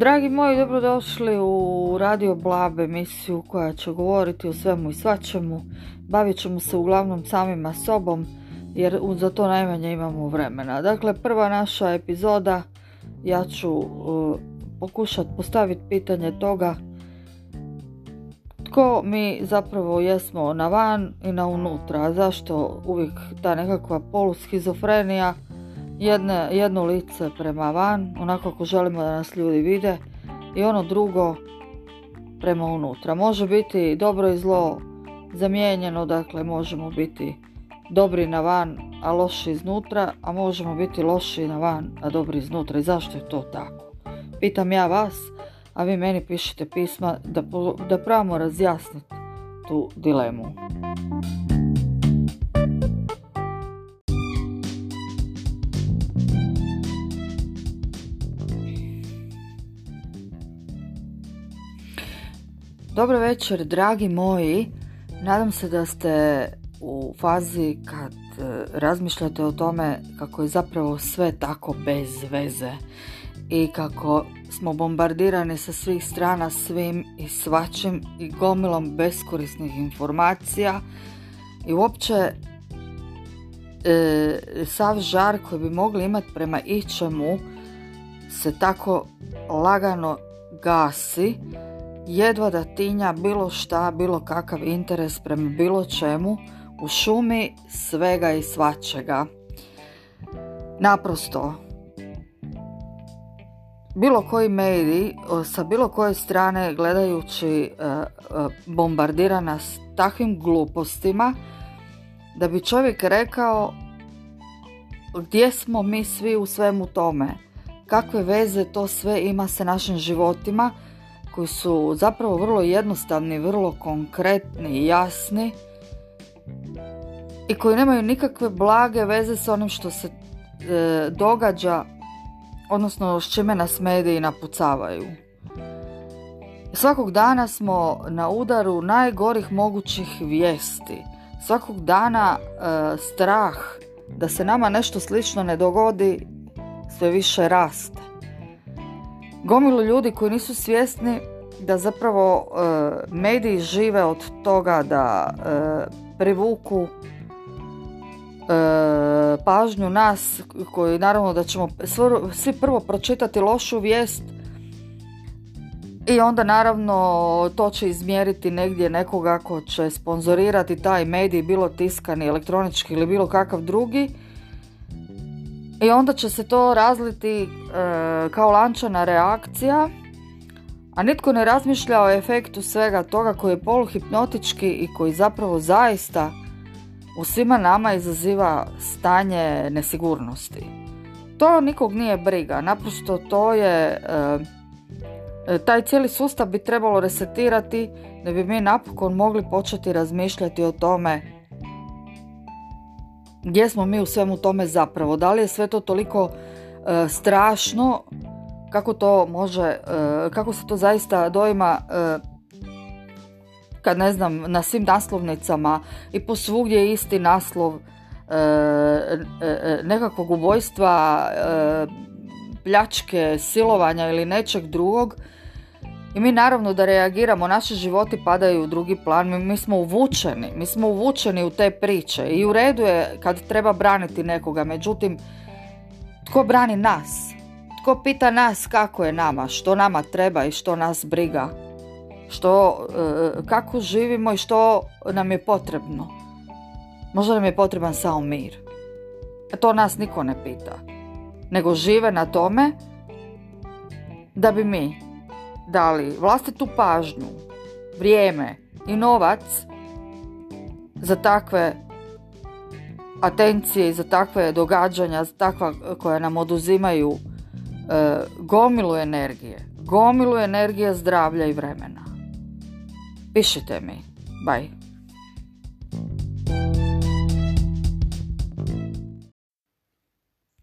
Dragi moji, dobrodošli u Radio Blab, emisiju koja će govoriti o svemu i svačemu. Bavit ćemo se uglavnom samima sobom, jer za to najmanje imamo vremena. Dakle, prva naša epizoda, ja ću pokušati postaviti pitanje toga tko mi zapravo jesmo na van i na unutra. Zašto uvijek ta nekakva polushizofrenija, jedno lice prema van, onako kako želimo da nas ljudi vide, i ono drugo prema unutra. Može biti dobro i zlo zamijenjeno, dakle možemo biti dobri na van, a loši iznutra, a možemo biti loši na van, a dobri iznutra. I zašto je to tako? Pitam ja vas, a vi meni pišite pisma da probamo razjasniti tu dilemu. Dobro večer, dragi moji. Nadam se da ste u fazi kad razmišljate o tome kako je zapravo sve tako bez veze i kako smo bombardirani sa svih strana svim i svačim i gomilom beskorisnih informacija i uopće sav žar koji bi mogli imati prema ičemu se tako lagano gasi. Jedva da tinja bilo šta, bilo kakav interes prema bilo čemu u šumi svega i svačega. Naprosto, bilo koji mediji sa bilo koje strane gledajući bombardira nas takvim glupostima da bi čovjek rekao gdje smo mi svi u svemu tome, kakve veze to sve ima sa našim životima, koji su zapravo vrlo jednostavni, vrlo konkretni i jasni i koji nemaju nikakve blage veze s onim što se događa, odnosno s čime nas mediji napucavaju. Svakog dana smo na udaru najgorih mogućih vijesti. Svakog dana strah da se nama nešto slično ne dogodi sve više raste. Gomilu ljudi koji nisu svjesni da zapravo mediji žive od toga da privuku pažnju nas, koji naravno da ćemo svi prvo pročitati lošu vijest i onda naravno to će izmjeriti negdje nekoga ko će sponzorirati taj medij, bilo tiskani, elektronički ili bilo kakav drugi. I onda će se to razliti kao lančana reakcija, a nitko ne razmišlja o efektu svega toga koji je poluhipnotički i koji zapravo zaista u svima nama izaziva stanje nesigurnosti. To nikog nije briga, naprosto to je, taj cijeli sustav bi trebalo resetirati da bi mi napokon mogli početi razmišljati o tome gdje smo mi u svemu tome zapravo. Da li je sve to toliko strašno kako se to zaista doima kad ne znam, na svim naslovnicama i posvugdje je isti naslov nekakvog ubojstva, pljačke, silovanja ili nečeg drugog. I mi naravno da reagiramo, naši životi padaju u drugi plan, mi smo uvučeni u te priče i u redu je kad treba braniti nekoga, međutim, tko brani nas? Tko pita nas kako je nama, što nama treba i što nas briga? Kako živimo i što nam je potrebno? Možda nam je potreban samo mir. To nas niko ne pita, nego žive na tome da bi mi dali vlastitu pažnju, vrijeme i novac za takve atencije i za takve događanja, za takva koja nam oduzimaju gomilu energije, zdravlja i vremena. Pišite mi. Bye.